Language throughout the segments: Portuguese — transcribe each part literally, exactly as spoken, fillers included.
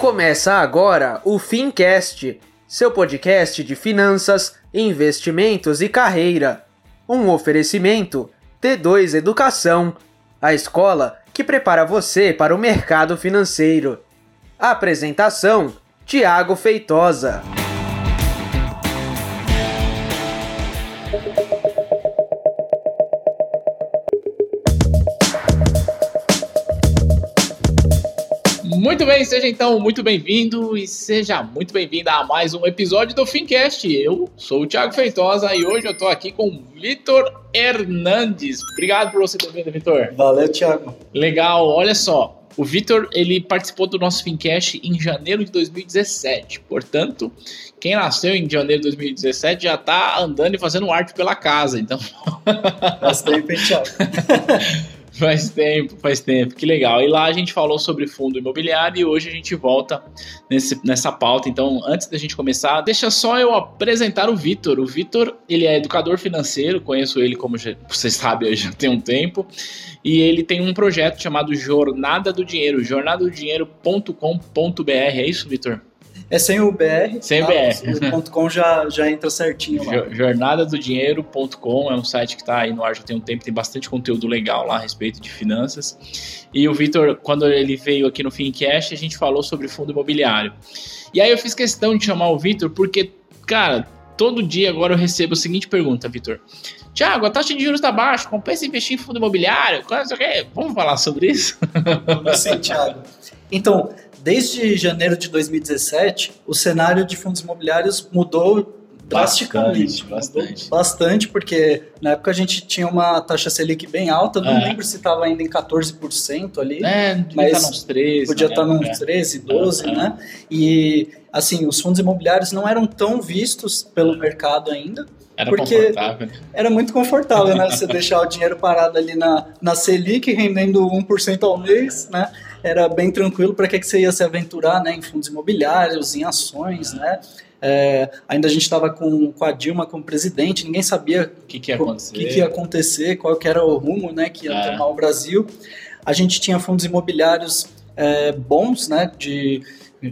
Começa agora o FinCast, seu podcast de finanças, investimentos e carreira. Um oferecimento T dois Educação, a escola que prepara você para o mercado financeiro. Apresentação: Thiago Feitosa. Muito bem, seja então muito bem-vindo e seja muito bem-vinda a mais um episódio do FinCast. Eu sou o Thiago Feitosa e hoje eu tô aqui com o Vitor Hernandes. Obrigado por você ter vindo, Vitor. Valeu, Thiago. Legal, olha só, o Vitor, ele participou do nosso FinCast em janeiro de dois mil e dezessete, portanto, quem nasceu em janeiro de dois mil e dezessete já tá andando e fazendo arte pela casa, então... Faz tempo, hein, Thiago? Faz tempo, faz tempo, que legal. E lá a gente falou sobre fundo imobiliário e hoje a gente volta nesse, nessa pauta. Então, antes da gente começar, deixa só eu apresentar o Vitor. O Vitor, ele é educador financeiro, conheço ele, como já, vocês sabem, já tem um tempo. E ele tem um projeto chamado Jornada do Dinheiro, jornada do dinheiro ponto com ponto b r. É isso, Vitor? É sem o B R, sem tá? O .com já, já entra certinho lá. jornada do dinheiro ponto com é um site que está aí no ar já tem um tempo, tem bastante conteúdo legal lá a respeito de finanças. E o Vitor, quando ele veio aqui no FinCast, a gente falou sobre fundo imobiliário. E aí eu fiz questão de chamar o Vitor porque, cara, todo dia agora eu recebo a seguinte pergunta, Vitor. Tiago, a taxa de juros está baixa, compensa investir em fundo imobiliário? Vamos falar sobre isso? Vamos sim, Tiago. Então... Desde janeiro de dois mil e dezessete, o cenário de fundos imobiliários mudou drasticamente. Bastante, bastante. Bastante, porque na época a gente tinha uma taxa Selic bem alta, não é. lembro se estava ainda em catorze por cento ali. É, mas tá nos treze, podia estar tá nos treze, doze, é. né? E, assim, os fundos imobiliários não eram tão vistos pelo mercado ainda. Era porque era muito confortável, né? Você deixar o dinheiro parado ali na, na Selic, rendendo um por cento ao mês, né? Era bem tranquilo. Para que, que você ia se aventurar, né, em fundos imobiliários, em ações, né? É, ainda a gente estava com, com a Dilma como presidente, ninguém sabia o que, que, que, que ia acontecer, qual que era o rumo, né, que ia é. tomar o Brasil. A gente tinha fundos imobiliários é, bons, né, de,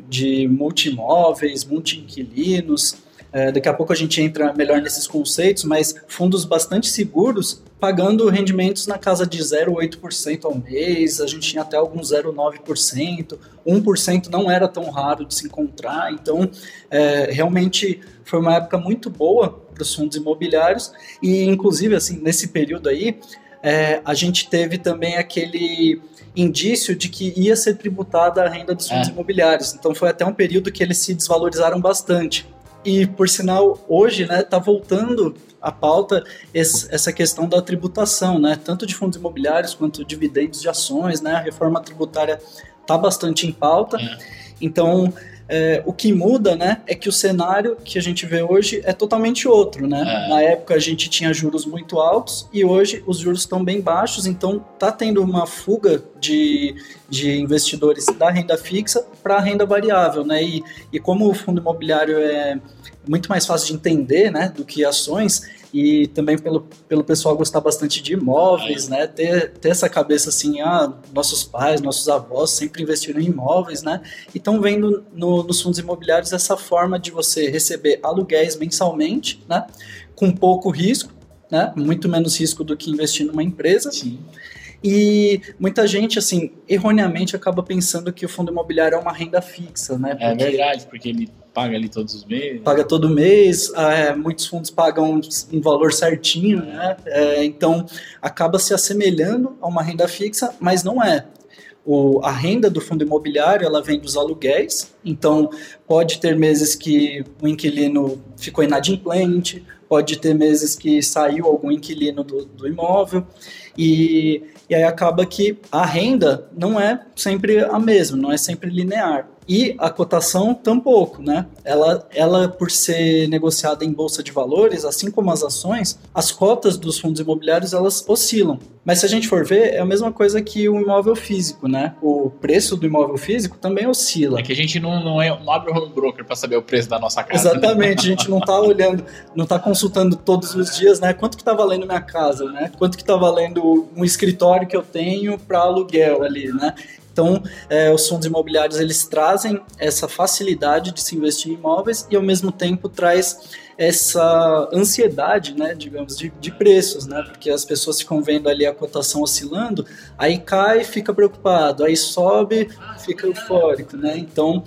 de multi-imóveis, multi-inquilinos. É, daqui a pouco a gente entra melhor nesses conceitos, mas fundos bastante seguros, pagando rendimentos na casa de zero vírgula oito por cento ao mês, a gente tinha até alguns zero vírgula nove por cento, um por cento não era tão raro de se encontrar, então é, realmente foi uma época muito boa para os fundos imobiliários e inclusive assim, nesse período aí, é, a gente teve também aquele indício de que ia ser tributada a renda dos fundos é. imobiliários, então foi até um período que eles se desvalorizaram bastante. E, por sinal, hoje, né, tá voltando à pauta esse, essa questão da tributação, né, tanto de fundos imobiliários quanto dividendos de ações, né, a reforma tributária tá bastante em pauta. É. Então, é, o que muda, né, é que o cenário que a gente vê hoje é totalmente outro, né. É. Na época a gente tinha juros muito altos e hoje os juros estão bem baixos, então tá tendo uma fuga de, de investidores da renda fixa para a renda variável, né, e, e como o fundo imobiliário é... muito mais fácil de entender, né, do que ações e também pelo, pelo pessoal gostar bastante de imóveis, né, ter, ter essa cabeça assim, ah, nossos pais, nossos avós sempre investiram em imóveis, né, e estão vendo no, nos fundos imobiliários essa forma de você receber aluguéis mensalmente, né, com pouco risco, né, muito menos risco do que investir numa empresa. Sim. E muita gente, assim, erroneamente acaba pensando que o fundo imobiliário é uma renda fixa, né? Porque é verdade, porque ele paga ali todos os meses. Paga todo mês, é, muitos fundos pagam um valor certinho, né? É, então, acaba se assemelhando a uma renda fixa, mas não é. O, a renda do fundo imobiliário, ela vem dos aluguéis, então pode ter meses que o inquilino ficou inadimplente, pode ter meses que saiu algum inquilino do, do imóvel, e, e aí acaba que a renda não é sempre a mesma, não é sempre linear. E a cotação tampouco, né? Ela, ela, por ser negociada em bolsa de valores, assim como as ações, as cotas dos fundos imobiliários, elas oscilam. Mas se a gente for ver, é a mesma coisa que o imóvel físico, né? O preço do imóvel físico também oscila. É que a gente não, não, é, não abre o home broker para saber o preço da nossa casa. Exatamente, a gente não tá olhando, não tá consultando todos os dias, né? Quanto que tá valendo minha casa, né? Quanto que tá valendo um escritório que eu tenho para aluguel ali, né? Então, é, os fundos imobiliários, eles trazem essa facilidade de se investir em imóveis e, ao mesmo tempo, traz essa ansiedade, né, digamos, de, de preços, né? Porque as pessoas ficam vendo ali a cotação oscilando, aí cai, fica preocupado, aí sobe, fica eufórico, né? Então,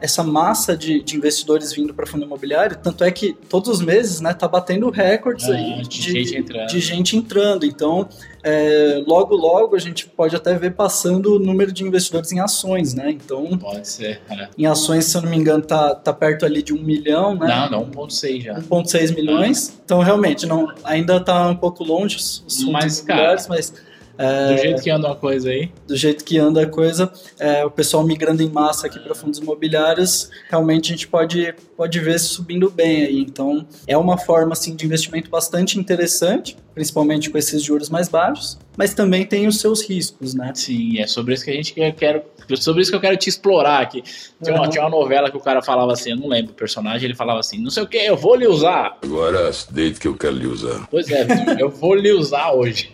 essa massa de, de investidores vindo para fundo imobiliário, tanto é que todos os meses, né, tá batendo recordes ah, aí de, de, gente entrando. de gente entrando. Então, é, logo, logo a gente pode até ver passando o número de investidores em ações, né? Então, pode ser. É. Em ações, se eu não me engano, tá, tá perto ali de um milhão, né? Não, não, um vírgula seis já. um vírgula seis milhões. Ah. Então, realmente, não, ainda tá um pouco longe os fundos imobiliários, mas... É, do jeito que anda a coisa aí. Do jeito que anda a coisa, é, o pessoal migrando em massa aqui para fundos imobiliários, realmente a gente pode, pode ver subindo bem aí. Então, é uma forma assim, de investimento bastante interessante, principalmente com esses juros mais baixos, mas também tem os seus riscos, né? Sim, é sobre isso que a gente quer... Sobre isso que eu quero te explorar aqui. Tinha uma, uhum. tinha uma novela que o cara falava assim, eu não lembro o personagem, ele falava assim, não sei o que, eu vou lhe usar. Agora, deito que eu quero lhe usar. Pois é, eu vou lhe usar hoje.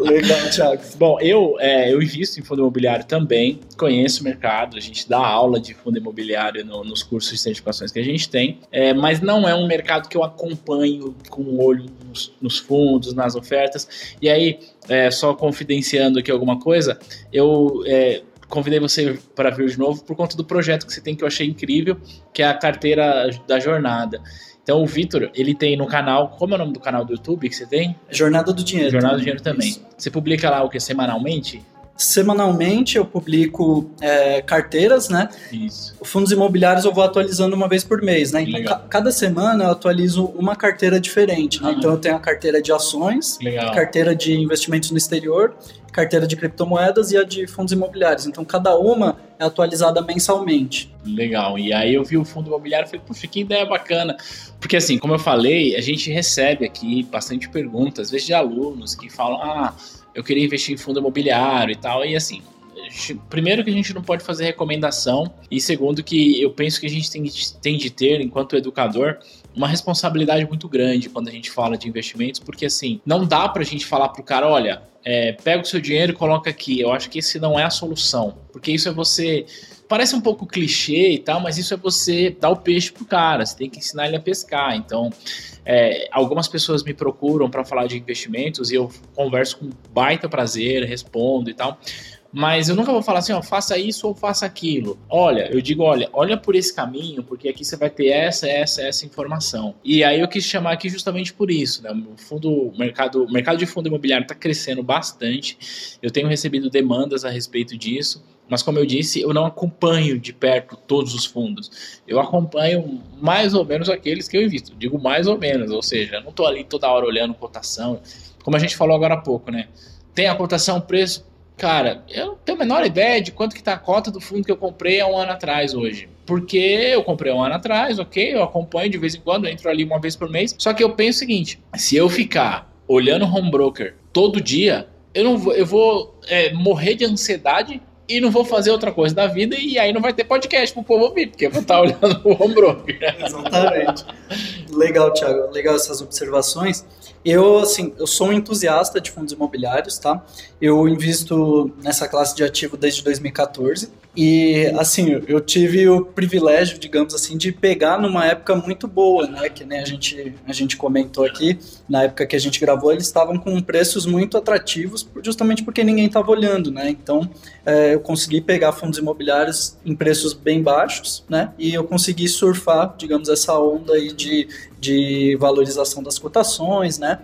Legal, Thiago. Bom, eu, é, eu invisto em fundo imobiliário também, conheço o mercado, a gente dá aula de fundo imobiliário no, nos cursos de certificações que a gente tem, é, mas não é um mercado que eu acompanho com o olho nos, nos fundos, nas ofertas. E aí, é, só confidenciando aqui alguma coisa, eu... É, convidei você para vir de novo por conta do projeto que você tem que eu achei incrível, que é a carteira da jornada. Então o Vitor, ele tem no canal, como é o nome do canal do YouTube que você tem? Jornada do Dinheiro. Jornada do Dinheiro também. Isso. Você publica lá o que? Semanalmente? Semanalmente eu publico é, carteiras, né? Isso. Fundos imobiliários eu vou atualizando uma vez por mês, né? Então ca- cada semana eu atualizo uma carteira diferente, né? Ah. Então eu tenho a carteira de ações, Legal. carteira de investimentos no exterior, carteira de criptomoedas e a de fundos imobiliários. Então, cada uma é atualizada mensalmente. Legal. E aí eu vi o fundo imobiliário e falei, puxa, que ideia bacana. Porque assim, como eu falei, a gente recebe aqui bastante perguntas, às vezes de alunos que falam, ah, eu queria investir em fundo imobiliário e tal. E assim, primeiro que a gente não pode fazer recomendação e segundo que eu penso que a gente tem, tem de ter, enquanto educador, uma responsabilidade muito grande quando a gente fala de investimentos, porque assim, não dá pra gente falar pro cara, olha, é, pega o seu dinheiro e coloca aqui. Eu acho que esse não é a solução, porque isso é você... Parece um pouco clichê e tal, mas isso é você dar o peixe pro cara, você tem que ensinar ele a pescar. Então, é, algumas pessoas me procuram para falar de investimentos e eu converso com baita prazer, respondo e tal, mas eu nunca vou falar assim, ó, faça isso ou faça aquilo. Olha, eu digo, olha, olha por esse caminho, porque aqui você vai ter essa, essa, essa informação. E aí eu quis chamar aqui justamente por isso, né? O fundo, mercado, o mercado de fundo imobiliário está crescendo bastante. Eu tenho recebido demandas a respeito disso. Mas como eu disse, eu não acompanho de perto todos os fundos. Eu acompanho mais ou menos aqueles que eu invisto. Digo mais ou menos, ou seja, não estou ali toda hora olhando cotação. Como a gente falou agora há pouco, né? Tem a cotação, preço. Cara, eu não tenho a menor ideia de quanto que está a cota do fundo que eu comprei há um ano atrás hoje. Porque eu comprei há um ano atrás, ok? Eu acompanho de vez em quando, entro ali uma vez por mês. Só que eu penso o seguinte, se eu ficar olhando o home broker todo dia, eu, não vou, eu vou é, morrer de ansiedade... E não vou fazer outra coisa da vida e aí não vai ter podcast pro povo ouvir, porque eu vou estar olhando o home broker. Exatamente. Legal, Thiago. Legal essas observações. Eu, assim, eu sou um entusiasta de fundos imobiliários, tá? Eu invisto nessa classe de ativo desde dois mil e catorze e, assim, eu tive o privilégio, digamos assim, de pegar numa época muito boa, né? Que nem a gente, a gente comentou aqui, na época que a gente gravou, eles estavam com preços muito atrativos justamente porque ninguém estava olhando, né? Então, é, eu consegui pegar fundos imobiliários em preços bem baixos, né? E eu consegui surfar, digamos, essa onda aí de, de valorização das cotações, né?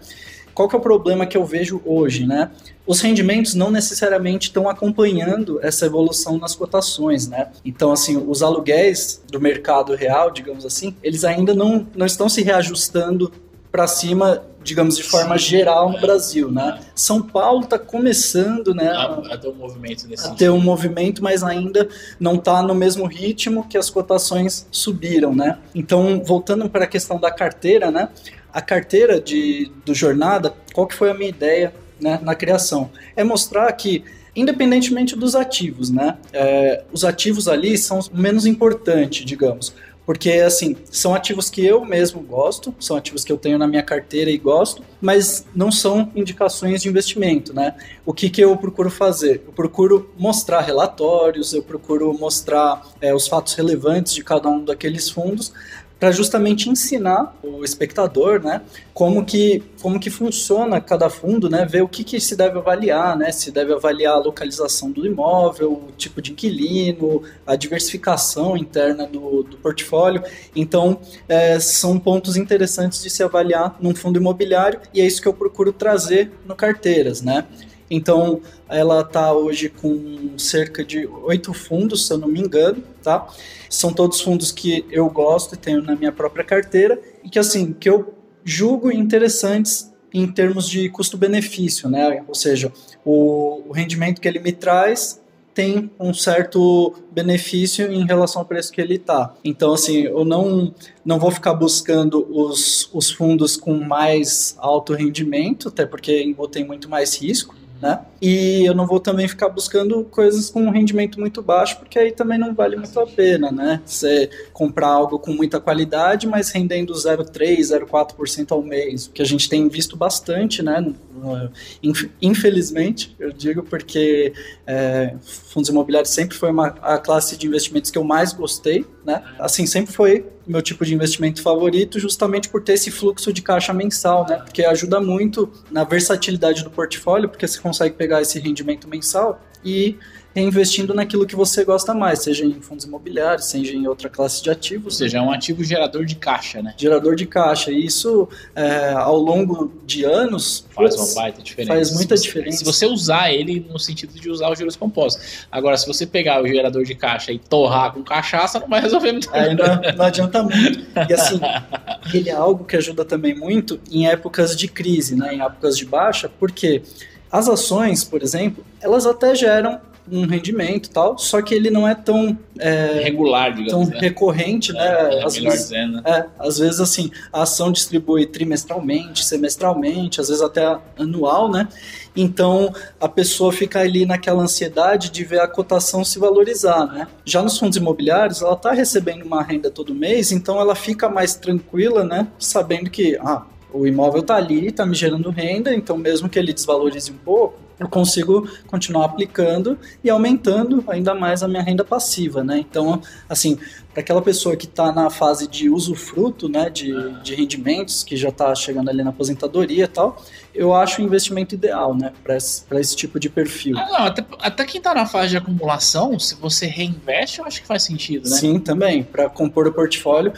Qual que é o problema que eu vejo hoje, né? Os rendimentos não necessariamente estão acompanhando essa evolução nas cotações, né? Então, assim, os aluguéis do mercado real, digamos assim, eles ainda não, não estão se reajustando para cima, digamos, de forma Sim, geral no é, Brasil, né? É. São Paulo está começando, né, a, a ter um movimento nesse a ter um movimento, mas ainda não está no mesmo ritmo que as cotações subiram, né? Então, voltando para a questão da carteira, né? A carteira de, do Jornada, qual que foi a minha ideia, né, na criação? É mostrar que, independentemente dos ativos, né, é, os ativos ali são o menos importante, digamos. Porque, assim, são ativos que eu mesmo gosto, são ativos que eu tenho na minha carteira e gosto, mas não são indicações de investimento, né? O que que eu procuro fazer? Eu procuro mostrar relatórios, eu procuro mostrar é, os fatos relevantes de cada um daqueles fundos, para justamente ensinar o espectador, né, como que, como que funciona cada fundo, né, ver o que que se deve avaliar, né, se deve avaliar a localização do imóvel, o tipo de inquilino, a diversificação interna do, do portfólio. Então, é, são pontos interessantes de se avaliar num fundo imobiliário e é isso que eu procuro trazer no Carteiras, né. Então, ela está hoje com cerca de oito fundos, se eu não me engano, tá? São todos fundos que eu gosto e tenho na minha própria carteira e que, assim, que eu julgo interessantes em termos de custo-benefício, né? Ou seja, o, o rendimento que ele me traz tem um certo benefício em relação ao preço que ele está. Então, assim, eu não, não vou ficar buscando os, os fundos com mais alto rendimento, até porque eu tenho muito mais risco, né? E eu não vou também ficar buscando coisas com um rendimento muito baixo, porque aí também não vale muito a pena, né? Você comprar algo com muita qualidade, mas rendendo zero vírgula três por cento, zero vírgula quatro por cento ao mês, o que a gente tem visto bastante, né? Infelizmente, eu digo, porque é, fundos imobiliários sempre foi uma, a classe de investimentos que eu mais gostei, né? Assim, sempre foi meu tipo de investimento favorito, justamente por ter esse fluxo de caixa mensal, né? Porque ajuda muito na versatilidade do portfólio, porque você consegue pegar esse rendimento mensal e reinvestindo naquilo que você gosta mais, seja em fundos imobiliários, seja em outra classe de ativos. Ou seja, é um ativo gerador de caixa, né? Gerador de caixa. E isso, é, ao longo de anos... Faz uma baita diferença. Faz muita diferença. Se você usar ele no sentido de usar os juros compostos. Agora, se você pegar o gerador de caixa e torrar com cachaça, não vai resolver muito. É, não, não adianta muito. E assim, ele é algo que ajuda também muito em épocas de crise, né? Em épocas de baixa, porque as ações, por exemplo, elas até geram um rendimento e tal, só que ele não é tão é, regular, digamos, tão né? recorrente, é, né? É, às, melhor vezes, dizendo. É, às vezes, assim, a ação distribui trimestralmente, semestralmente, às vezes até anual, né? Então, a pessoa fica ali naquela ansiedade de ver a cotação se valorizar, né? Já nos fundos imobiliários, ela está recebendo uma renda todo mês, então ela fica mais tranquila, né? Sabendo que, ah, o imóvel está ali, está me gerando renda, então mesmo que ele desvalorize um pouco, eu consigo continuar aplicando e aumentando ainda mais a minha renda passiva, né? Então, assim, para aquela pessoa que está na fase de usufruto, né, de, de rendimentos, que já está chegando ali na aposentadoria e tal, eu acho o investimento ideal, né, para esse, esse tipo de perfil. Ah, não, até, até quem está na fase de acumulação, se você reinveste, eu acho que faz sentido, né? Sim, também, para compor o portfólio.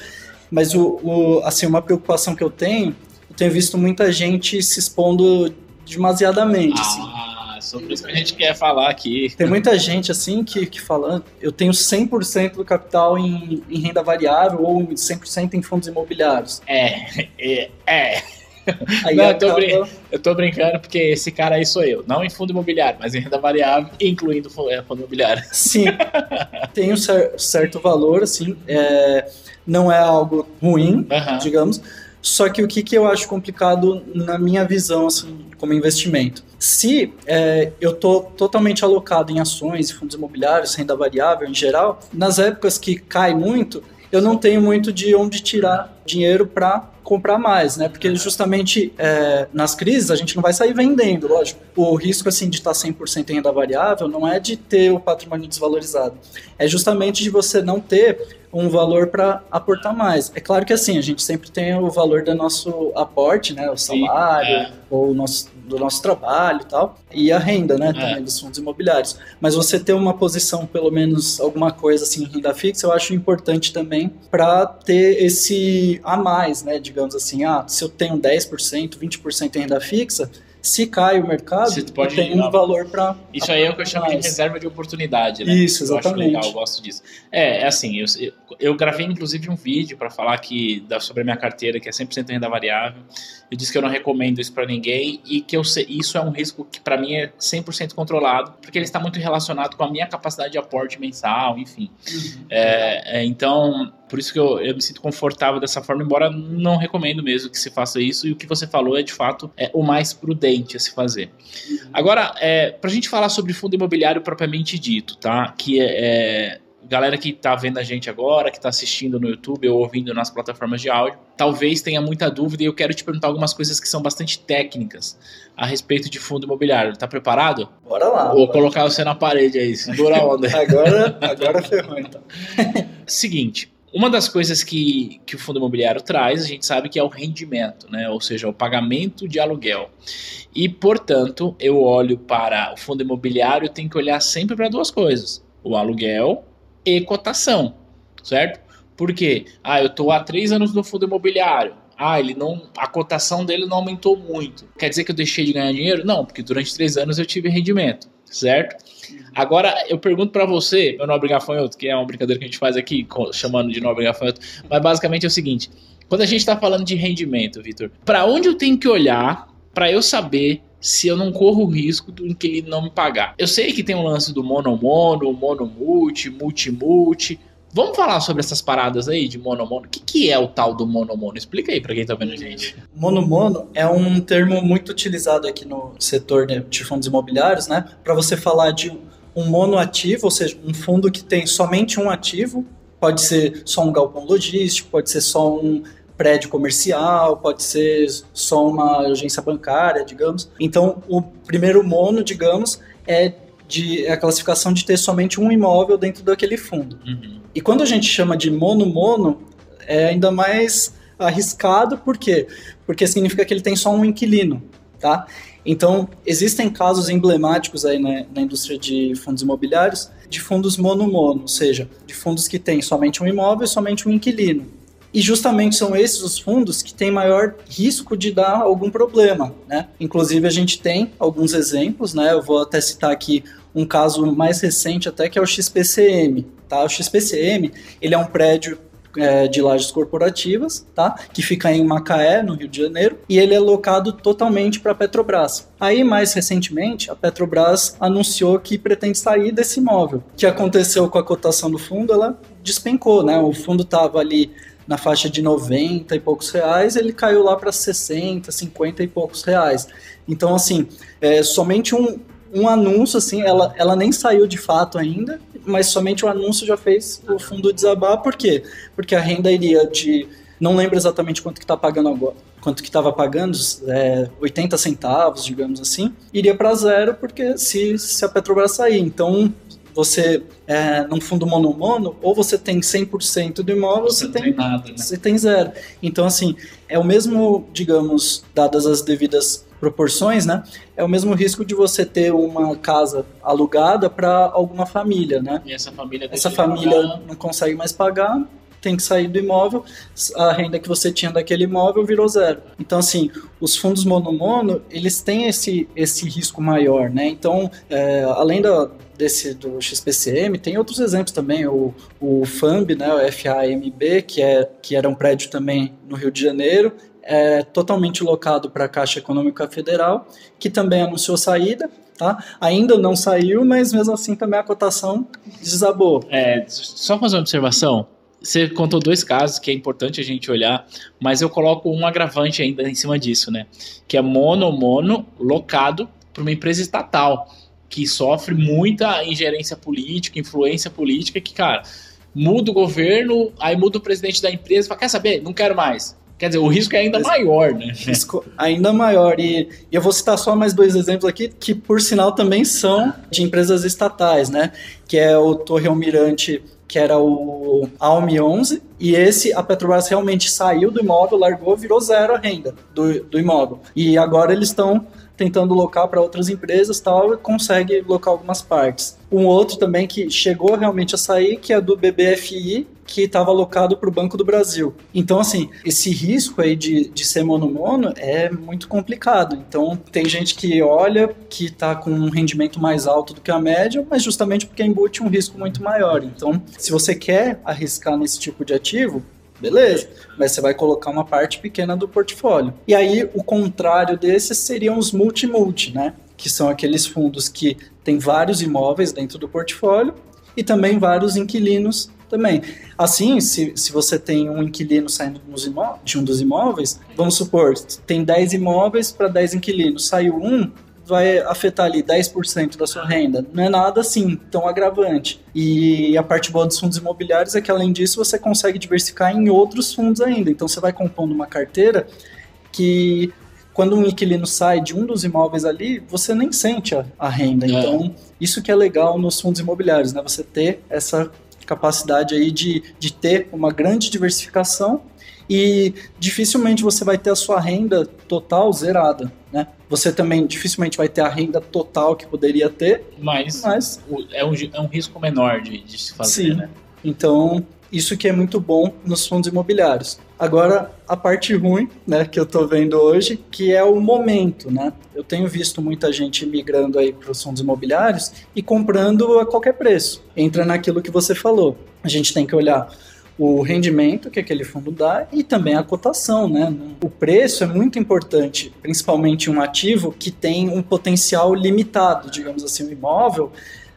Mas, o, o, assim, uma preocupação que eu tenho... Tenho visto muita gente se expondo demasiadamente. Ah, assim. Sobre isso que a gente quer falar aqui. Tem muita gente assim que, que fala, eu tenho cem por cento do capital em, em renda variável ou cem por cento em fundos imobiliários. É, é, é. Aí não, eu, tô acaba... brin... eu tô brincando porque esse cara aí sou eu, não em fundo imobiliário, mas em renda variável, incluindo fundo imobiliário. Sim, tem um cer- certo valor, assim, é... não é algo ruim, uhum. digamos. Só que o que, que eu acho complicado na minha visão, assim, como investimento? Se é, eu estou totalmente alocado em ações, fundos imobiliários, renda variável em geral, nas épocas que cai muito, eu não tenho muito de onde tirar dinheiro para comprar mais, né? Porque justamente é, nas crises a gente não vai sair vendendo, lógico. O risco, assim, de estar cem por cento em renda variável não é de ter o patrimônio desvalorizado. É justamente de você não ter um valor para aportar mais. É claro que, assim, a gente sempre tem o valor do nosso aporte, né? O salário, Sim, é. ou o nosso, do nosso trabalho e tal, e a renda, né? É. Também dos fundos imobiliários. Mas você ter uma posição, pelo menos alguma coisa assim, em renda fixa, eu acho importante também para ter esse a mais, né? Digamos assim, ah, se eu tenho dez por cento, vinte por cento em renda fixa, se cai o mercado, tem um valor para... Isso aí é o que eu chamo mais de reserva de oportunidade, né? Isso, exatamente. Eu acho legal, eu gosto disso. É, é assim, eu, eu gravei inclusive um vídeo para falar que, sobre a minha carteira, que é cem por cento renda variável. Eu disse que eu não recomendo isso para ninguém e que eu sei, isso é um risco que para mim é cem por cento controlado, porque ele está muito relacionado com a minha capacidade de aporte mensal, enfim. Uhum. É, é, então, por isso que eu, eu me sinto confortável dessa forma, embora não recomendo mesmo que se faça isso, e o que você falou é, de fato, é o mais prudente a se fazer. Uhum. Agora, é, para a gente falar sobre fundo imobiliário propriamente dito, tá? Que é... é galera que está vendo a gente agora, que está assistindo no YouTube ou ouvindo nas plataformas de áudio, talvez tenha muita dúvida e eu quero te perguntar algumas coisas que são bastante técnicas a respeito de fundo imobiliário. Está preparado? Bora lá. Vou colocar você na parede aí, segura a onda. Agora, agora ferrou, então. Seguinte, uma das coisas que, que o fundo imobiliário traz, a gente sabe que é o rendimento, né? Ou seja, o pagamento de aluguel. E, portanto, eu olho para o fundo imobiliário, eu tenho que olhar sempre para duas coisas, o aluguel e cotação, certo? Porque, ah, eu estou há três anos no fundo imobiliário, ah, ele não, a cotação dele não aumentou muito. Quer dizer que eu deixei de ganhar dinheiro? Não, porque durante três anos eu tive rendimento, certo? Agora, eu pergunto para você, meu nobre gafanhoto, que é uma brincadeira que a gente faz aqui, chamando de nobre gafanhoto, mas basicamente é o seguinte, quando a gente está falando de rendimento, Vitor, para onde eu tenho que olhar para eu saber se eu não corro o risco de que ele não me pagar? Eu sei que tem um lance do mono-mono, mono-multi, multi-multi. Vamos falar sobre essas paradas aí de mono-mono. O que, que é o tal do mono-mono? Explica aí para quem tá vendo a gente. Mono-mono é um termo muito utilizado aqui no setor de fundos imobiliários, né? Para você falar de um monoativo, ou seja, um fundo que tem somente um ativo. Pode ser só um galpão logístico, pode ser só um prédio comercial, pode ser só uma agência bancária, digamos. Então, o primeiro mono, digamos, é, de, é a classificação de ter somente um imóvel dentro daquele fundo. Uhum. E quando a gente chama de mono-mono, é ainda mais arriscado, por quê? Porque significa que ele tem só um inquilino, tá? Então, existem casos emblemáticos aí na, na indústria de fundos imobiliários de fundos mono-mono, ou seja, de fundos que têm somente um imóvel e somente um inquilino. E justamente são esses os fundos que têm maior risco de dar algum problema, né? Inclusive, a gente tem alguns exemplos, né? Eu vou até citar aqui um caso mais recente até, que é o X P C M, tá? O X P C M, ele é um prédio é, de lajes corporativas, tá? Que fica em Macaé, no Rio de Janeiro, e ele é alocado totalmente para a Petrobras. Aí, mais recentemente, a Petrobras anunciou que pretende sair desse imóvel. O que aconteceu com a cotação do fundo? Ela despencou, né? O fundo estava ali na faixa de noventa e poucos reais, ele caiu lá para sessenta, cinquenta e poucos reais. Então, assim, é, somente um, um anúncio, assim, ela, ela nem saiu de fato ainda, mas somente o anúncio já fez o fundo desabar. Por quê? Porque a renda iria de... Não lembro exatamente quanto que tá pagando agora, quanto que estava pagando, é, oitenta centavos, digamos assim, iria para zero, porque se, se a Petrobras sair. Então, você, é, num fundo monomono, ou você tem cem por cento do imóvel, você, você tem, tem nada, né? Você tem zero. Então, assim, é o mesmo, digamos, dadas as devidas proporções, né? É o mesmo risco de você ter uma casa alugada para alguma família, né? E essa família, essa família pagar, não consegue mais pagar, tem que sair do imóvel, a renda que você tinha daquele imóvel virou zero. Então, assim, os fundos monomono, eles têm esse, esse risco maior, né? Então, é, além da, desse do X P C M, tem outros exemplos também, o, o F A M B, né, o F A M B, que, é, que era um prédio também no Rio de Janeiro, é totalmente locado para a Caixa Econômica Federal, que também anunciou saída, tá? Ainda não saiu, mas mesmo assim também a cotação desabou. É, só fazer uma observação. Você contou dois casos que é importante a gente olhar, mas eu coloco um agravante ainda em cima disso, né? Que é mono-mono locado para uma empresa estatal, que sofre muita ingerência política, influência política, que, cara, muda o governo, aí muda o presidente da empresa e fala, quer saber? Não quero mais. Quer dizer, o risco é ainda maior, né? Risco ainda maior. E eu vou citar só mais dois exemplos aqui, que por sinal também são de empresas estatais, né? Que é o Torre Almirante, que era o A L M I onze, e esse, a Petrobras realmente saiu do imóvel, largou, virou zero a renda do, do imóvel. E agora eles estão tentando locar para outras empresas, tal, e consegue locar algumas partes. Um outro também que chegou realmente a sair, que é do B B F I, que estava alocado para o Banco do Brasil. Então, assim, esse risco aí de, de ser mono-mono é muito complicado. Então, tem gente que olha que está com um rendimento mais alto do que a média, mas justamente porque embute um risco muito maior. Então, se você quer arriscar nesse tipo de ativo, beleza, mas você vai colocar uma parte pequena do portfólio. E aí, o contrário desses seriam os multi-multi, né? Que são aqueles fundos que têm vários imóveis dentro do portfólio e também vários inquilinos também. Assim, se, se você tem um inquilino saindo de um dos imóveis, vamos supor, tem dez imóveis para dez inquilinos, saiu um, vai afetar ali dez por cento da sua renda. Não é nada assim tão agravante. E a parte boa dos fundos imobiliários é que, além disso, você consegue diversificar em outros fundos ainda. Então, você vai compondo uma carteira que, quando um inquilino sai de um dos imóveis ali, você nem sente a, a renda. Então, isso que é legal nos fundos imobiliários, né? Você ter essa capacidade aí de, de ter uma grande diversificação. E dificilmente você vai ter a sua renda total zerada, né? Você também dificilmente vai ter a renda total que poderia ter. Mas, mas... É, um, é um risco menor de, de se fazer, sim, né? Então, isso que é muito bom nos fundos imobiliários. Agora, a parte ruim, né, que eu tô vendo hoje, que é o momento, né? Eu tenho visto muita gente migrando aí para os fundos imobiliários e comprando a qualquer preço. Entra naquilo que você falou. A gente tem que olhar o rendimento que aquele fundo dá e também a cotação, né? O preço é muito importante, principalmente um ativo que tem um potencial limitado, digamos assim, um imóvel.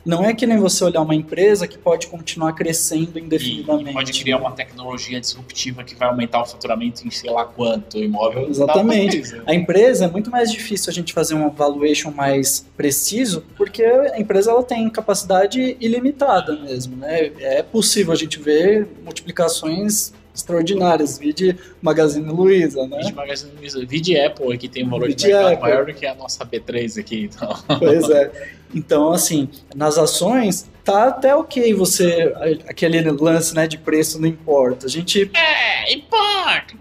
Não é que nem você olhar uma empresa que pode continuar crescendo indefinidamente. E pode criar uma tecnologia disruptiva que vai aumentar o faturamento em sei lá quanto imóvel. Exatamente. A empresa é muito mais difícil a gente fazer um valuation mais preciso, porque a empresa ela tem capacidade ilimitada mesmo, né? É possível a gente ver multiplicações extraordinárias, vide Magazine Luiza, né? Vide Magazine Luiza, vide Apple, que tem um valor de mercado maior do que a nossa B três aqui. Então. Pois é. Então, assim, nas ações, tá até ok você, aquele lance, né, de preço não importa. A gente... É, importa!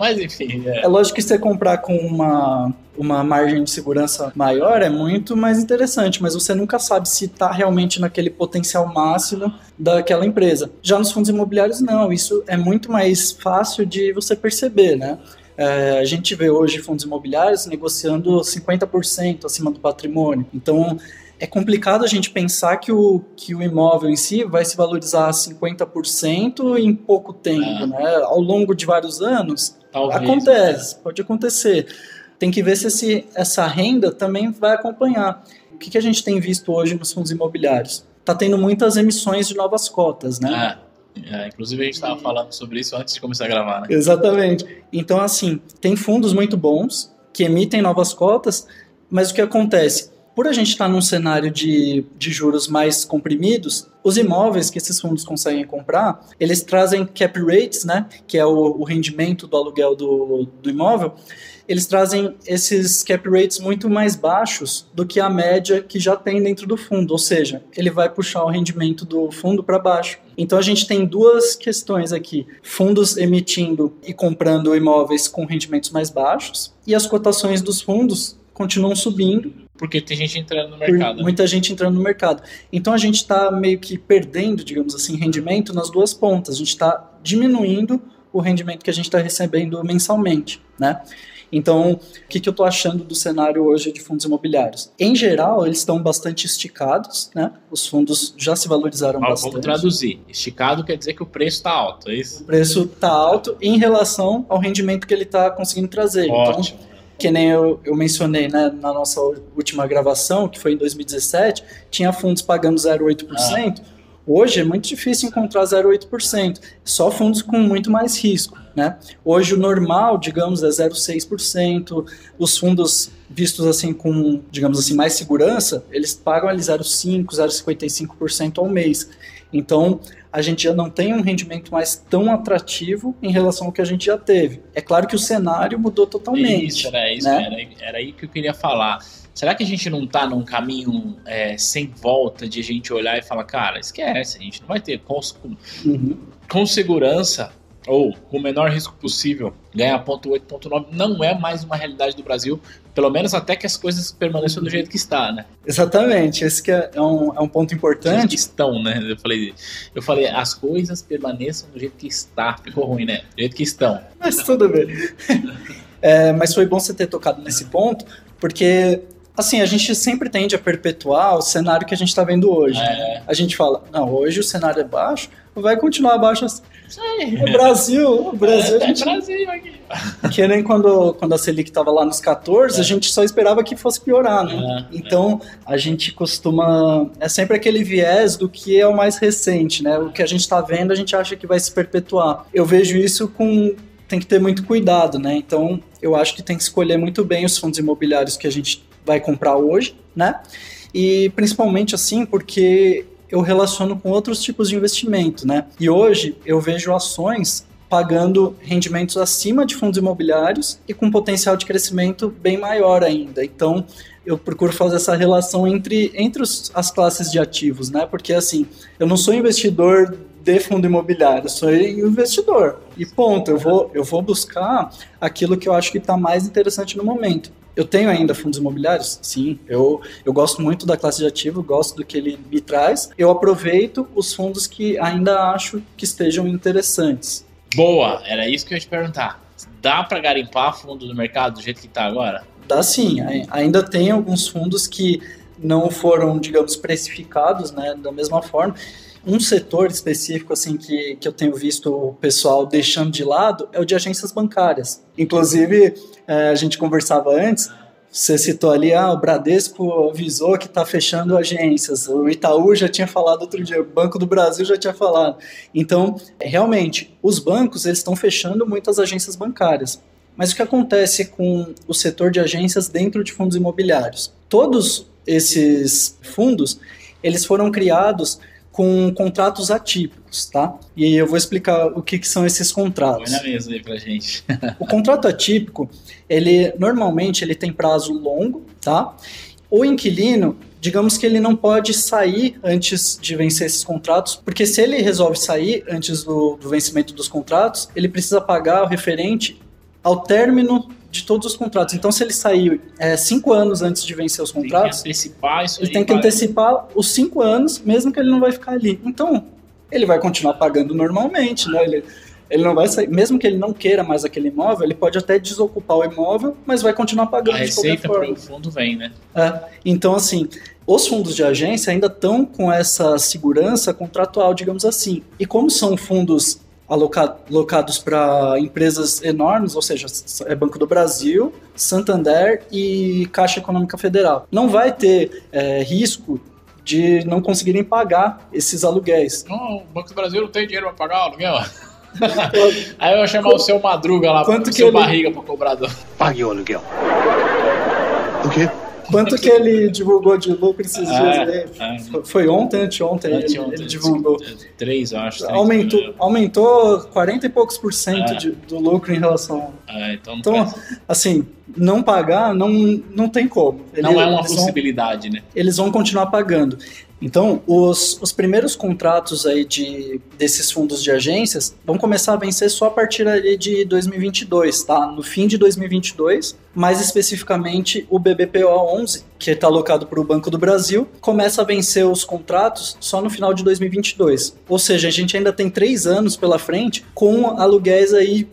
Mas, enfim... É. É lógico que você comprar com uma, uma margem de segurança maior é muito mais interessante, mas você nunca sabe se tá realmente naquele potencial máximo daquela empresa. Já nos fundos imobiliários, não. Isso é muito mais fácil de você perceber, né? É, a gente vê hoje fundos imobiliários negociando cinquenta por cento acima do patrimônio. Então... É complicado a gente pensar que o, que o imóvel em si vai se valorizar cinquenta por cento em pouco tempo, é. né? Ao longo de vários anos, talvez, acontece, né? Pode acontecer. Tem que ver se esse, essa renda também vai acompanhar. O que, que a gente tem visto hoje nos fundos imobiliários? Está tendo muitas emissões de novas cotas, né? É. É, inclusive a gente estava falando sobre isso antes de começar a gravar, né? Exatamente. Então, assim, tem fundos muito bons que emitem novas cotas, mas o que acontece... Por a gente estar num cenário de, de juros mais comprimidos, os imóveis que esses fundos conseguem comprar, eles trazem cap rates, né, que é o, o rendimento do aluguel do, do imóvel, eles trazem esses cap rates muito mais baixos do que a média que já tem dentro do fundo, ou seja, ele vai puxar o rendimento do fundo para baixo. Então a gente tem duas questões aqui, fundos emitindo e comprando imóveis com rendimentos mais baixos e as cotações dos fundos continuam subindo, porque tem gente entrando no mercado. Muita né? gente entrando no mercado. Então a gente está meio que perdendo, digamos assim, rendimento nas duas pontas. A gente está diminuindo o rendimento que a gente está recebendo mensalmente, né? Então, o que, que eu estou achando do cenário hoje de fundos imobiliários? Em geral, eles estão bastante esticados, né? Os fundos já se valorizaram Mas bastante. Vamos traduzir. Esticado quer dizer que o preço está alto, é isso? O preço está alto em relação ao rendimento que ele está conseguindo trazer. Ótimo. Então, que nem eu, eu mencionei, né, na nossa última gravação, que foi em dois mil e dezessete, tinha fundos pagando zero vírgula oito por cento. Ah. Hoje é muito difícil encontrar zero vírgula oito por cento, só fundos com muito mais risco, né? Hoje o normal, digamos, é zero vírgula seis por cento. Os fundos vistos assim com, digamos assim, mais segurança, eles pagam ali zero vírgula cinco por cento, zero vírgula cinquenta e cinco por cento ao mês. Então, a gente já não tem um rendimento mais tão atrativo em relação ao que a gente já teve. É claro que o cenário mudou totalmente. Isso, era isso, né? era, era aí que eu queria falar. Será que a gente não está num caminho é, sem volta de a gente olhar e falar, cara, esquece, a gente não vai ter com, uhum. com segurança ou com o menor risco possível ganhar zero vírgula oito, zero vírgula nove não é mais uma realidade do Brasil, pelo menos até que as coisas permaneçam do jeito que está, né? Exatamente, esse que é, um, é um ponto importante. Que estão, né? Eu falei, eu falei, as coisas permaneçam do jeito que está, ficou ruim, né? Do jeito que estão. Mas tudo bem. É, mas foi bom você ter tocado nesse ponto, porque... Assim, a gente sempre tende a perpetuar o cenário que a gente está vendo hoje. É. Né? A gente fala, não, hoje o cenário é baixo, vai continuar baixo assim. O Brasil, o Brasil... É, a gente... é Brasil aqui. Que nem quando, quando a Selic estava lá nos quatorze, é. a gente só esperava que fosse piorar, né? É, então, é. a gente costuma... É sempre aquele viés do que é o mais recente, né? O que a gente está vendo, a gente acha que vai se perpetuar. Eu vejo isso com... Tem que ter muito cuidado, né? Então, eu acho que tem que escolher muito bem os fundos imobiliários que a gente vai comprar hoje, né? E principalmente assim porque eu relaciono com outros tipos de investimento, né? E hoje eu vejo ações pagando rendimentos acima de fundos imobiliários e com potencial de crescimento bem maior ainda. Então, eu procuro fazer essa relação entre, entre os, as classes de ativos, né? Porque, assim, eu não sou investidor de fundo imobiliário, eu sou investidor. E ponto, eu vou, eu vou buscar aquilo que eu acho que está mais interessante no momento. Eu tenho ainda fundos imobiliários? Sim, eu, eu gosto muito da classe de ativo, gosto do que ele me traz. Eu aproveito os fundos que ainda acho que estejam interessantes. Boa, era isso que eu ia te perguntar. Dá para garimpar fundo do mercado do jeito que está agora? Dá sim, ainda tem alguns fundos que não foram, digamos, precificados, né, da mesma forma. Um setor específico assim, que, que eu tenho visto o pessoal deixando de lado é o de agências bancárias. Inclusive, é, a gente conversava antes, você citou ali, ah, o Bradesco avisou que está fechando agências, o Itaú já tinha falado outro dia, o Banco do Brasil já tinha falado. Então, realmente, os bancos eles estão fechando muitas agências bancárias. Mas o que acontece com o setor de agências dentro de fundos imobiliários? Todos esses fundos, eles foram criados com contratos atípicos, tá? E eu vou explicar o que, que são esses contratos. Olha mesmo aí pra gente. O contrato atípico, ele normalmente ele tem prazo longo, tá? O inquilino, digamos que ele não pode sair antes de vencer esses contratos, porque se ele resolve sair antes do, do vencimento dos contratos, ele precisa pagar o referente ao término de todos os contratos. Então, se ele sair é, cinco anos antes de vencer os contratos, tem que antecipar isso ele tem que antecipar os cinco anos, mesmo que ele não vai ficar ali. Então, ele vai continuar pagando normalmente, né? Ele, ele não vai sair, mesmo que ele não queira mais aquele imóvel, ele pode até desocupar o imóvel, mas vai continuar pagando. A receita para o fundo vem, né? É, então, assim, os fundos de agência ainda estão com essa segurança contratual, digamos assim. E como são fundos alocados para empresas enormes, ou seja, é Banco do Brasil, Santander e Caixa Econômica Federal. Não vai ter é, risco de não conseguirem pagar esses aluguéis. Não, o Banco do Brasil não tem dinheiro para pagar o aluguel. Aí eu vou chamar o seu Madruga lá, o seu Barriga para o cobrador. Pague o aluguel. O quê? Quanto que ele divulgou de lucro esses ah, dias? Ah, Foi ontem, anteontem, anteontem ele, ele divulgou. Três, eu acho. Três, aumentou, né? Aumentou quarenta e poucos por cento ah, de, do lucro em relação... Ah, então, não então assim, não pagar não, não tem como. Ele, não é uma possibilidade, vão, né? Eles vão continuar pagando. Então, os, os primeiros contratos aí de, desses fundos de agências vão começar a vencer só a partir ali de dois mil e vinte e dois, tá? No fim de dois mil e vinte e dois, mais especificamente o B B F I onze, que está alocado para o Banco do Brasil, começa a vencer os contratos só no final de dois mil e vinte e dois. Ou seja, a gente ainda tem três anos pela frente com aluguéis aí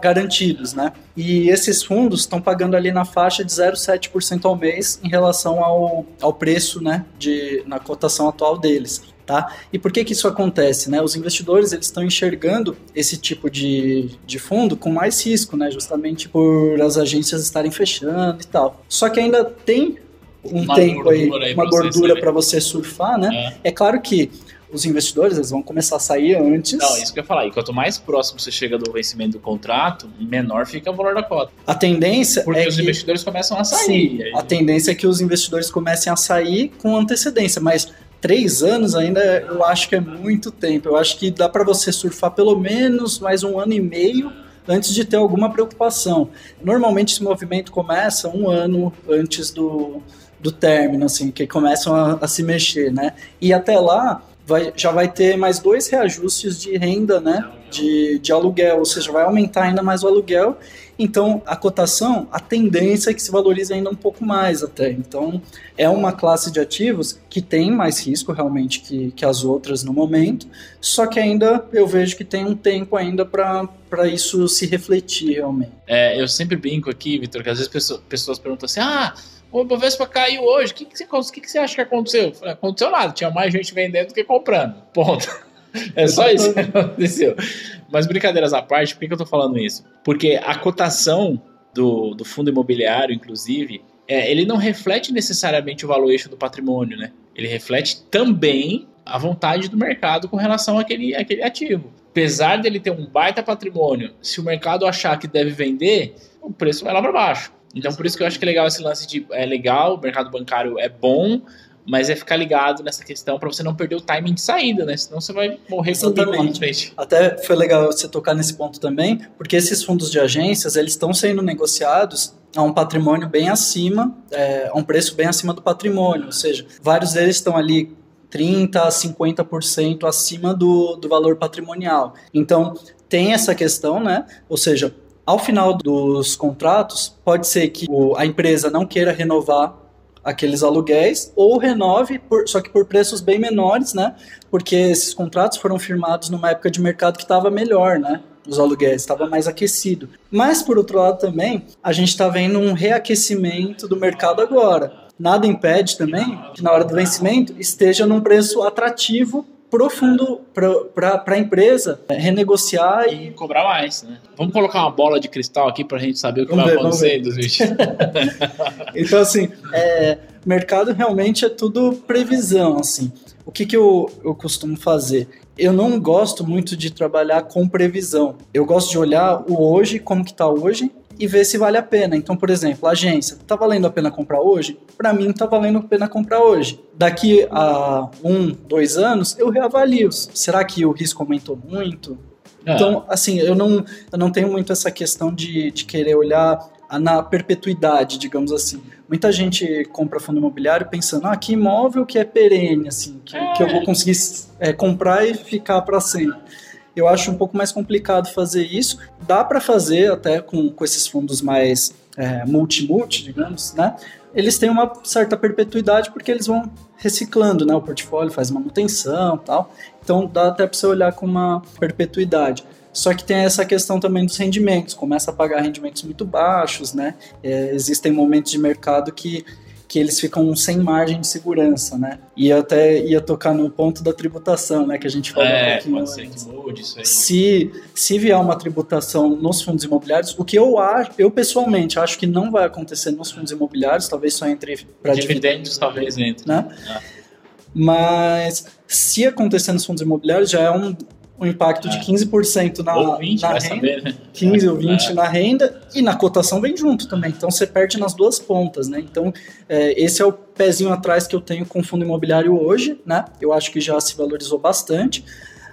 garantidos, né? E esses fundos estão pagando ali na faixa de zero vírgula sete por cento ao mês em relação ao, ao preço, né, de, na cotação atual deles, tá? E por que que isso acontece, né? Os investidores, eles estão enxergando esse tipo de, de fundo com mais risco, né? Justamente por as agências estarem fechando e tal. Só que ainda tem um uma tempo aí, aí uma gordura para você surfar, né? É, é claro que os investidores eles vão começar a sair antes. Não, isso que eu ia falar. E quanto mais próximo você chega do vencimento do contrato, menor fica o valor da cota. A tendência Porque é os que... investidores começam a sair. Sim, aí... A tendência é que os investidores comecem a sair com antecedência, mas três anos ainda eu acho que é muito tempo. Eu acho que dá para você surfar pelo menos mais um ano e meio antes de ter alguma preocupação. Normalmente esse movimento começa um ano antes do, do término, assim, que começam a, a se mexer, né? E até lá... Vai, já vai ter mais dois reajustes de renda, né, de, de aluguel, ou seja, vai aumentar ainda mais o aluguel. Então, a cotação, a tendência é que se valorize ainda um pouco mais até. Então, é uma classe de ativos que tem mais risco realmente que, que as outras no momento, só que ainda eu vejo que tem um tempo ainda para isso se refletir realmente. É, eu sempre brinco aqui, Vitor, que às vezes pessoas, pessoas perguntam assim, ah... O Ibovespa caiu hoje, o que, que, que, que você acha que aconteceu? Aconteceu nada, tinha mais gente vendendo do que comprando, ponto. É só isso que aconteceu. Mas brincadeiras à parte, por que, que eu tô falando isso? Porque a cotação do, do fundo imobiliário, inclusive, é, ele não reflete necessariamente o valuation do patrimônio, né? Ele reflete também a vontade do mercado com relação àquele, àquele ativo. Apesar dele ter um baita patrimônio, se o mercado achar que deve vender, o preço vai lá para baixo. Então, por isso que eu acho que é legal esse lance de... É legal, o mercado bancário é bom, mas é ficar ligado nessa questão para você não perder o timing de saída, né? Senão você vai morrer com tudo lá na frente. Até foi legal você tocar nesse ponto também, porque esses fundos de agências, eles estão sendo negociados a um patrimônio bem acima, é, a um preço bem acima do patrimônio. Ou seja, vários deles estão ali trinta por cento a cinquenta por cento acima do, do valor patrimonial. Então, tem essa questão, né? Ou seja, ao final dos contratos, pode ser que o, a empresa não queira renovar aqueles aluguéis, ou renove, por, só que por preços bem menores, né? Porque esses contratos foram firmados numa época de mercado que estava melhor, né? Os aluguéis, estava mais aquecido. Mas, por outro lado também, a gente está vendo um reaquecimento do mercado agora. Nada impede também que na hora do vencimento esteja num preço atrativo profundo para a empresa renegociar e... e cobrar mais, né? Vamos colocar uma bola de cristal aqui para a gente saber o que vamos vai ver, acontecer dos bichos. Então, assim, é, mercado realmente é tudo previsão, assim. O que, que eu, eu costumo fazer? Eu não gosto muito de trabalhar com previsão. Eu gosto de olhar o hoje, como que está hoje, e ver se vale a pena. Então, por exemplo, a agência, tá valendo a pena comprar hoje? Para mim, tá valendo a pena comprar hoje. Daqui a um, dois anos, eu reavalio. Será que o risco aumentou muito? É. Então, assim, eu não, eu não tenho muito essa questão de, de querer olhar na perpetuidade, digamos assim. Muita gente compra fundo imobiliário pensando, ah, que imóvel que é perene, assim, que, é. que eu vou conseguir é, comprar e ficar para sempre. Eu acho um pouco mais complicado fazer isso. Dá para fazer até com, com esses fundos mais é, multi-multi, digamos, né? Eles têm uma certa perpetuidade porque eles vão reciclando, né? O portfólio faz manutenção e tal. Então dá até para você olhar com uma perpetuidade. Só que tem essa questão também dos rendimentos. Começa a pagar rendimentos muito baixos, né? É, existem momentos de mercado que... que eles ficam sem margem de segurança, né? E eu até ia tocar no ponto da tributação, né? Que a gente falou é, um pouquinho pode antes. Ser que mude isso aí. Se, se vier uma tributação nos fundos imobiliários, o que eu acho, eu pessoalmente acho que não vai acontecer nos fundos imobiliários, talvez só entre para dividendos, dividendos, talvez entre, né? Ah. Mas se acontecer nos fundos imobiliários, já é um, um impacto ah. de quinze por cento na, ou vinte por cento, na renda, saber, né? quinze ou vinte por cento ah. na renda, e na cotação vem junto também, então você perde nas duas pontas, né? Então é, esse é o pezinho atrás que eu tenho com o fundo imobiliário hoje, né? Eu acho que já se valorizou bastante,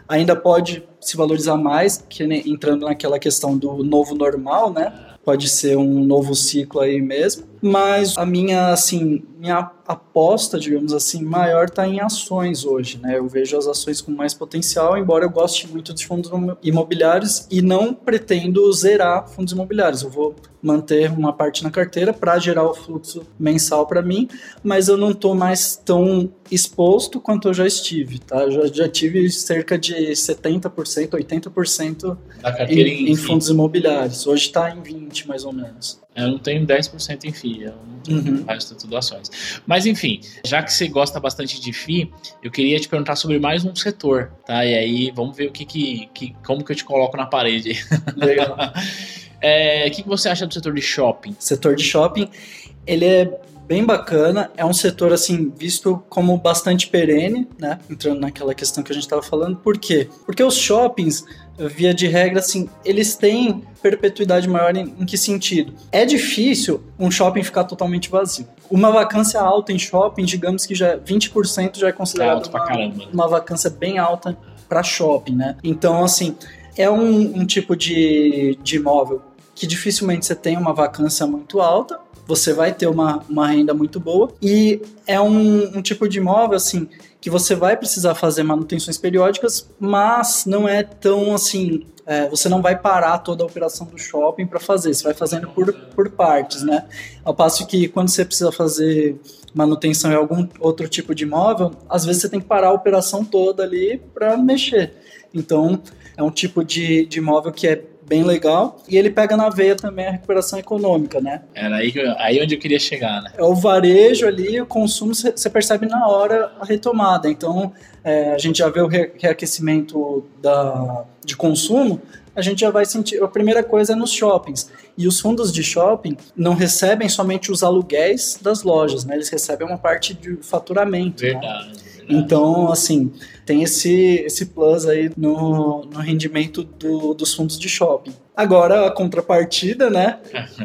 ainda pode se valorizar mais, que, né, entrando naquela questão do novo normal, né? Pode ser um novo ciclo aí mesmo, mas a minha, assim, minha aposta, digamos assim, maior está em ações hoje, né? Eu vejo as ações com mais potencial, embora eu goste muito de fundos imobiliários e não pretendo zerar fundos imobiliários. Eu vou manter uma parte na carteira para gerar o fluxo mensal para mim, mas eu não estou mais tão exposto quanto eu já estive, tá? Eu já, já tive cerca de setenta por cento, oitenta por cento em, em, em fundos imobiliários. Hoje está em vinte por cento, mais ou menos. Eu não tenho dez por cento em F I I, eu não tenho, uhum. o resto é tudo ações. Mas enfim, já que você gosta bastante de F I I, eu queria te perguntar sobre mais um setor, tá? E aí vamos ver o que, que, que como que eu te coloco na parede. Legal. É, o que, que você acha do setor de shopping? Setor de shopping, ele é bem bacana, é um setor assim visto como bastante perene, né? Entrando naquela questão que a gente estava falando. Por quê? Porque os shoppings, via de regra, assim, eles têm perpetuidade maior em, em que sentido? É difícil um shopping ficar totalmente vazio. Uma vacância alta em shopping, digamos que já vinte por cento já é considerado é uma, uma vacância bem alta para shopping, né? Então, assim, é um, um tipo de, de imóvel que dificilmente você tem uma vacância muito alta, você vai ter uma, uma renda muito boa, e é um, um tipo de imóvel, assim, que você vai precisar fazer manutenções periódicas, mas não é tão, assim, é, você não vai parar toda a operação do shopping para fazer, você vai fazendo por, por partes, né? Ao passo que quando você precisa fazer manutenção em algum outro tipo de imóvel, às vezes você tem que parar a operação toda ali para mexer. Então, é um tipo de, de imóvel que é bem legal, e ele pega na veia também a recuperação econômica, né? Era aí, que eu, aí onde eu queria chegar, né? É o varejo ali, o consumo, você percebe na hora a retomada. Então, é, a gente já vê o reaquecimento da, de consumo, a gente já vai sentir... A primeira coisa é nos shoppings. E os fundos de shopping não recebem somente os aluguéis das lojas, né? Eles recebem uma parte de faturamento. Verdade, né? Então, assim, tem esse, esse plus aí no, no rendimento do, dos fundos de shopping. Agora, a contrapartida, né?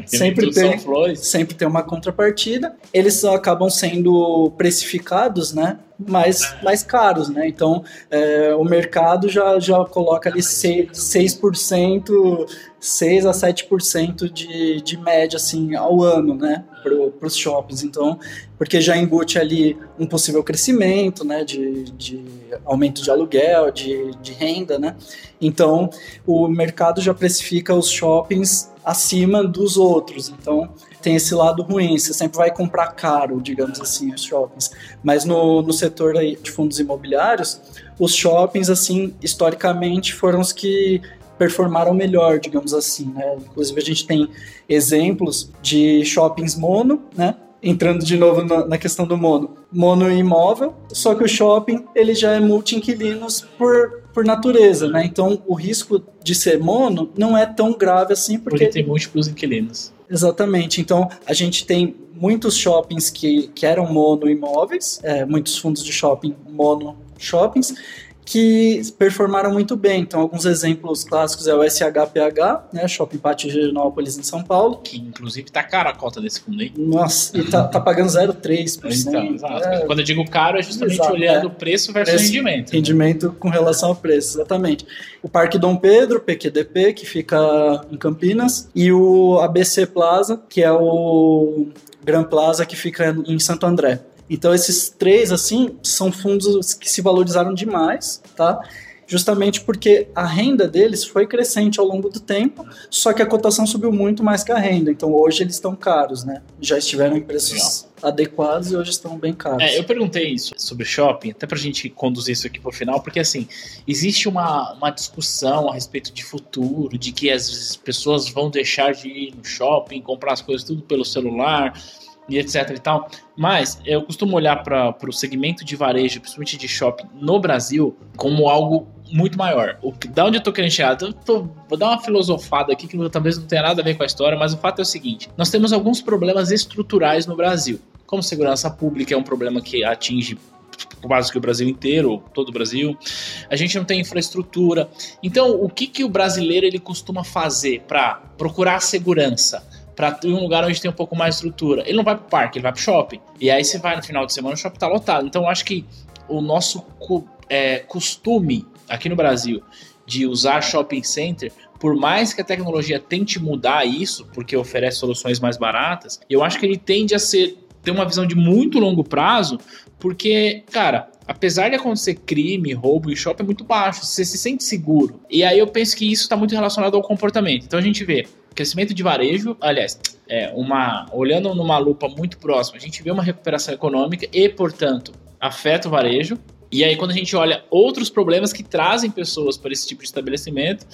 sempre, tem, sempre tem uma contrapartida. Eles acabam sendo precificados, né? Mais, mais caros, né? Então, é, o mercado já, já coloca ali seis por cento, seis a sete por cento de, de média, assim, ao ano, né? Para os shoppings. Então, porque já embute ali um possível crescimento, né? De, de aumento de aluguel, de, de renda, né? Então, o mercado já precifica os shoppings acima dos outros. Então, tem esse lado ruim, você sempre vai comprar caro, digamos assim, os shoppings. Mas no, no setor aí de fundos imobiliários, os shoppings, assim, historicamente foram os que performaram melhor, digamos assim, né? Inclusive, a gente tem exemplos de shoppings mono, né? Entrando de novo na, na questão do mono. Mono imóvel, só que o shopping, ele já é multi-inquilinos por, por natureza, né? Então, o risco de ser mono não é tão grave assim, porque... Porque tem múltiplos inquilinos. Exatamente. Então, a gente tem muitos shoppings que, que eram monoimóveis, é, muitos fundos de shopping mono-shoppings, que performaram muito bem. Então, alguns exemplos clássicos é o S H P H, né, Shopping Pátio Higienópolis em São Paulo. Que, inclusive, tá caro a cota desse fundo, hein? Nossa, e tá, tá pagando zero vírgula três por cento. Então, exato. É... Quando eu digo caro, é justamente exato, olhando o é. preço versus preço, rendimento. Rendimento, né? Com relação ao preço, exatamente. O Parque Dom Pedro, P Q D P, que fica em Campinas, e o A B C Plaza, que é o Grand Plaza, que fica em Santo André. Então, esses três, assim, são fundos que se valorizaram demais, tá? Justamente porque a renda deles foi crescente ao longo do tempo, só que a cotação subiu muito mais que a renda. Então, hoje eles estão caros, né? Já estiveram em preços adequados e hoje estão bem caros. É, eu perguntei isso sobre shopping, até pra gente conduzir isso aqui pro final, porque, assim, existe uma, uma discussão a respeito de futuro, de que as pessoas vão deixar de ir no shopping, comprar as coisas tudo pelo celular... e etc e tal, mas eu costumo olhar para o segmento de varejo, principalmente de shopping, no Brasil, como algo muito maior. O, da onde eu tô querendo chegar? Eu tô, vou dar uma filosofada aqui que talvez não tenha nada a ver com a história, mas o fato é o seguinte, nós temos alguns problemas estruturais no Brasil, como segurança pública é um problema que atinge quase que o Brasil inteiro, todo o Brasil, a gente não tem infraestrutura. Então, o que, que o brasileiro ele costuma fazer para procurar segurança? Para um lugar onde tem um pouco mais de estrutura. Ele não vai para o parque, ele vai para o shopping. E aí você vai no final de semana, o shopping está lotado. Então eu acho que o nosso é, costume aqui no Brasil de usar shopping center, por mais que a tecnologia tente mudar isso, porque oferece soluções mais baratas, eu acho que ele tende a ser, ter uma visão de muito longo prazo, porque, cara... apesar de acontecer crime, roubo em shopping, é muito baixo, você se sente seguro. E aí eu penso que isso está muito relacionado ao comportamento. Então a gente vê crescimento de varejo, aliás, é uma, olhando numa lupa muito próxima, a gente vê uma recuperação econômica e, portanto, afeta o varejo. E aí quando a gente olha outros problemas que trazem pessoas para esse tipo de estabelecimento,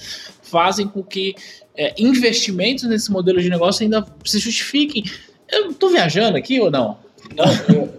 fazem com que é, investimentos nesse modelo de negócio ainda se justifiquem. Eu estou viajando aqui ou não?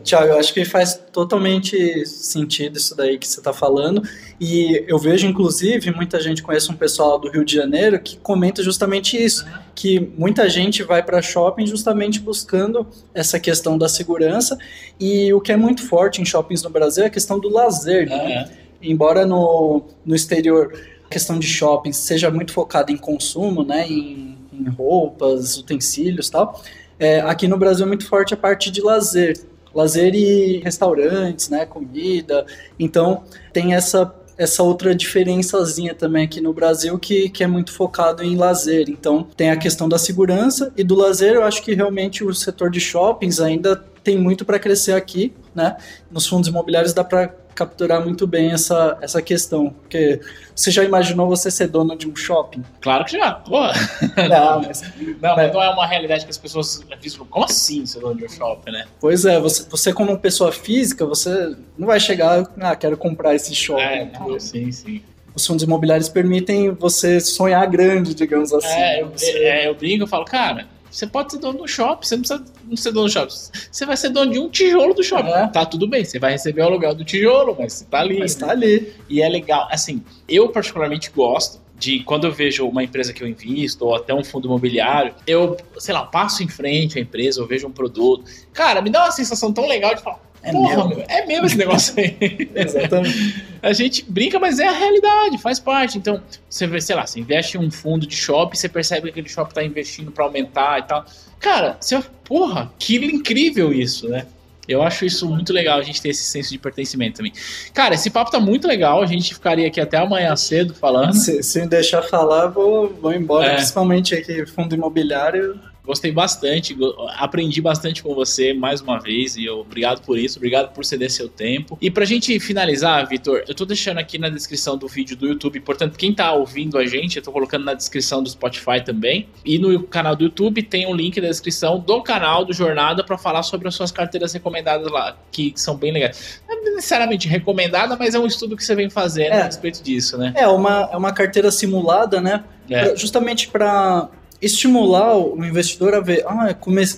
Tiago, eu acho que faz totalmente sentido isso daí que você está falando, e eu vejo inclusive muita gente, conhece um pessoal do Rio de Janeiro que comenta justamente isso, que muita gente vai para shopping justamente buscando essa questão da segurança, e o que é muito forte em shoppings no Brasil é a questão do lazer, né? É. Embora no, no exterior a questão de shopping seja muito focada em consumo, né? em, em roupas, utensílios e tal. É, aqui no Brasil é muito forte a parte de lazer, lazer e restaurantes, né, comida, então tem essa, essa outra diferençazinha também aqui no Brasil que, que é muito focado em lazer, então tem a questão da segurança e do lazer. Eu acho que realmente o setor de shoppings ainda tem muito para crescer aqui, né, nos fundos imobiliários dá para capturar muito bem essa, essa questão, porque você já imaginou você ser dono de um shopping? Claro que já. Não, mas, não, mas não é uma realidade que as pessoas visam, como assim ser dono de um shopping, né? Pois é, você, você como pessoa física, você não vai chegar, ah, quero comprar esse shopping. É, não, sim, sim. Os fundos imobiliários permitem você sonhar grande, digamos assim. É, eu, você... é, eu brinco, eu falo, cara, você pode ser dono do shopping, você não precisa não ser dono do shopping. Você vai ser dono de um tijolo do shopping. É. Tá tudo bem, você vai receber o aluguel do tijolo, mas você tá ali. Mas né? Tá ali. E é legal. Assim, eu particularmente gosto de quando eu vejo uma empresa que eu invisto ou até um fundo imobiliário, eu, sei lá, passo em frente à empresa, eu vejo um produto. Cara, me dá uma sensação tão legal de falar, é porra, meu, é mesmo esse negócio aí. Exatamente. A gente brinca, mas é a realidade, faz parte. Então, você vê, sei lá, você investe em um fundo de shopping, você percebe que aquele shopping tá investindo para aumentar e tal. Cara, você, porra, que incrível isso, né? Eu acho isso muito legal, a gente ter esse senso de pertencimento também. Cara, esse papo tá muito legal, a gente ficaria aqui até amanhã cedo falando. Se, se me deixar falar, vou, vou embora, é. Principalmente aqui fundo imobiliário. Gostei bastante, aprendi bastante com você mais uma vez e eu, obrigado por isso, obrigado por ceder seu tempo. E pra gente finalizar, Vitor, eu tô deixando aqui na descrição do vídeo do YouTube, portanto, quem tá ouvindo a gente, eu tô colocando na descrição do Spotify também. E no canal do YouTube tem um link na descrição do canal do Jornada pra falar sobre as suas carteiras recomendadas lá, que são bem legais. Não é necessariamente recomendada, mas é um estudo que você vem fazendo é, a respeito disso, né? É uma, é uma carteira simulada, né? É. Pra, justamente pra estimular o investidor a ver, ah,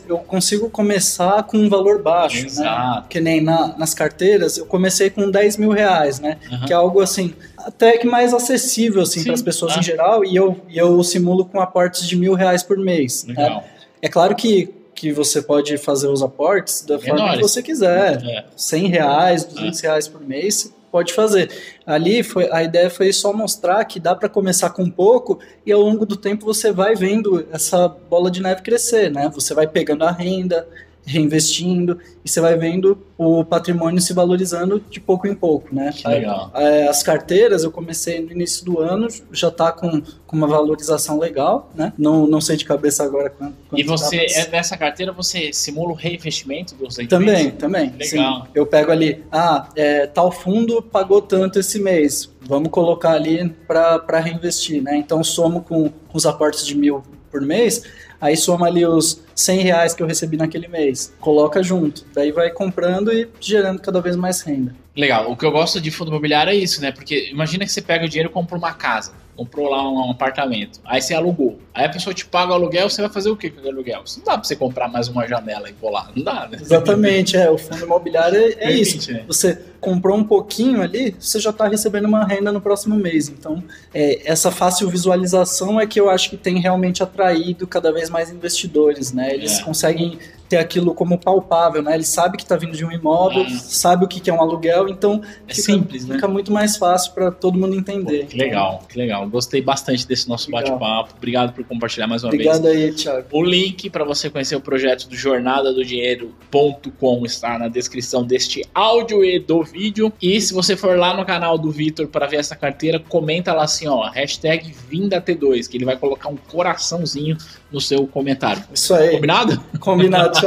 eu consigo começar com um valor baixo, né? Que nem na, nas carteiras, eu comecei com dez mil reais, né? Uhum. Que é algo assim, até que mais acessível assim, para as pessoas ah. em geral, e eu, e eu simulo com aportes de mil reais por mês. Legal. Né? É claro que, que você pode fazer os aportes da Menores. forma que você quiser, é. cem reais, duzentos reais por mês, pode fazer. Ali foi, a ideia foi só mostrar que dá para começar com pouco e ao longo do tempo você vai vendo essa bola de neve crescer, né? Você vai pegando a renda, reinvestindo e você vai vendo o patrimônio se valorizando de pouco em pouco, né? Que legal. As carteiras eu comecei no início do ano, já tá com, com uma valorização legal, né? Não, não sei de cabeça agora quanto. E você, tá, mas... nessa carteira você simula o reinvestimento dos rendimentos? Também, também. Legal. Sim. Eu pego ali, ah, é, tal fundo pagou tanto esse mês, vamos colocar ali para reinvestir, né? Então somo com os aportes de mil por mês, aí soma ali os cem reais que eu recebi naquele mês, coloca junto, daí vai comprando e gerando cada vez mais renda. Legal, o que eu gosto de fundo imobiliário é isso, né? Porque imagina que você pega o dinheiro e compra uma casa, comprou lá um apartamento, aí você alugou, aí a pessoa te paga o aluguel, você vai fazer o que com o aluguel? Não dá pra você comprar mais uma janela e colar, não dá, né? Exatamente, é, o fundo imobiliário é, é repente, isso, né? Você comprou um pouquinho ali, você já tá recebendo uma renda no próximo mês, então é, essa fácil visualização é que eu acho que tem realmente atraído cada vez mais investidores, né? Eles é. conseguem ter aquilo como palpável, né? Ele sabe que está vindo de um imóvel, é. sabe o que é um aluguel, então é fica, simples, né? Fica muito mais fácil para todo mundo entender. Pô, que legal, que legal. Gostei bastante desse nosso legal. bate-papo. Obrigado por compartilhar mais uma Obrigado vez. Obrigado aí, Thiago. O link para você conhecer o projeto do jornada do dinheiro ponto com está na descrição deste áudio e do vídeo. E se você for lá no canal do Vitor para ver essa carteira, comenta lá assim, ó, hashtag vinda T dois, que ele vai colocar um coraçãozinho no seu comentário. Isso aí. Combinado? Combinado.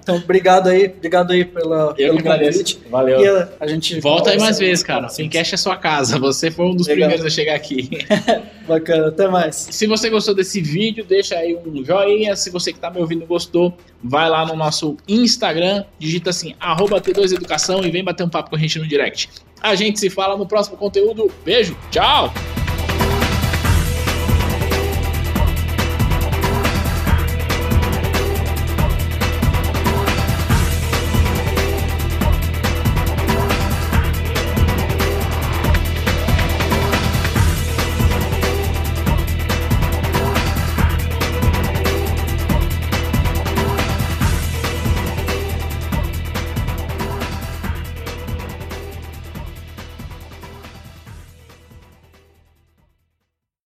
Então, obrigado aí, obrigado aí pela, eu pelo convite. Valeu. E a, a gente volta aí mais vezes, cara. FinCast é sua casa. Você foi um dos Legal. primeiros a chegar aqui. Bacana, até mais. Se você gostou desse vídeo, deixa aí um joinha. Se você que tá me ouvindo gostou, vai lá no nosso Instagram, digita assim, arroba T dois Educação e vem bater um papo com a gente no direct. A gente se fala no próximo conteúdo. Beijo, tchau!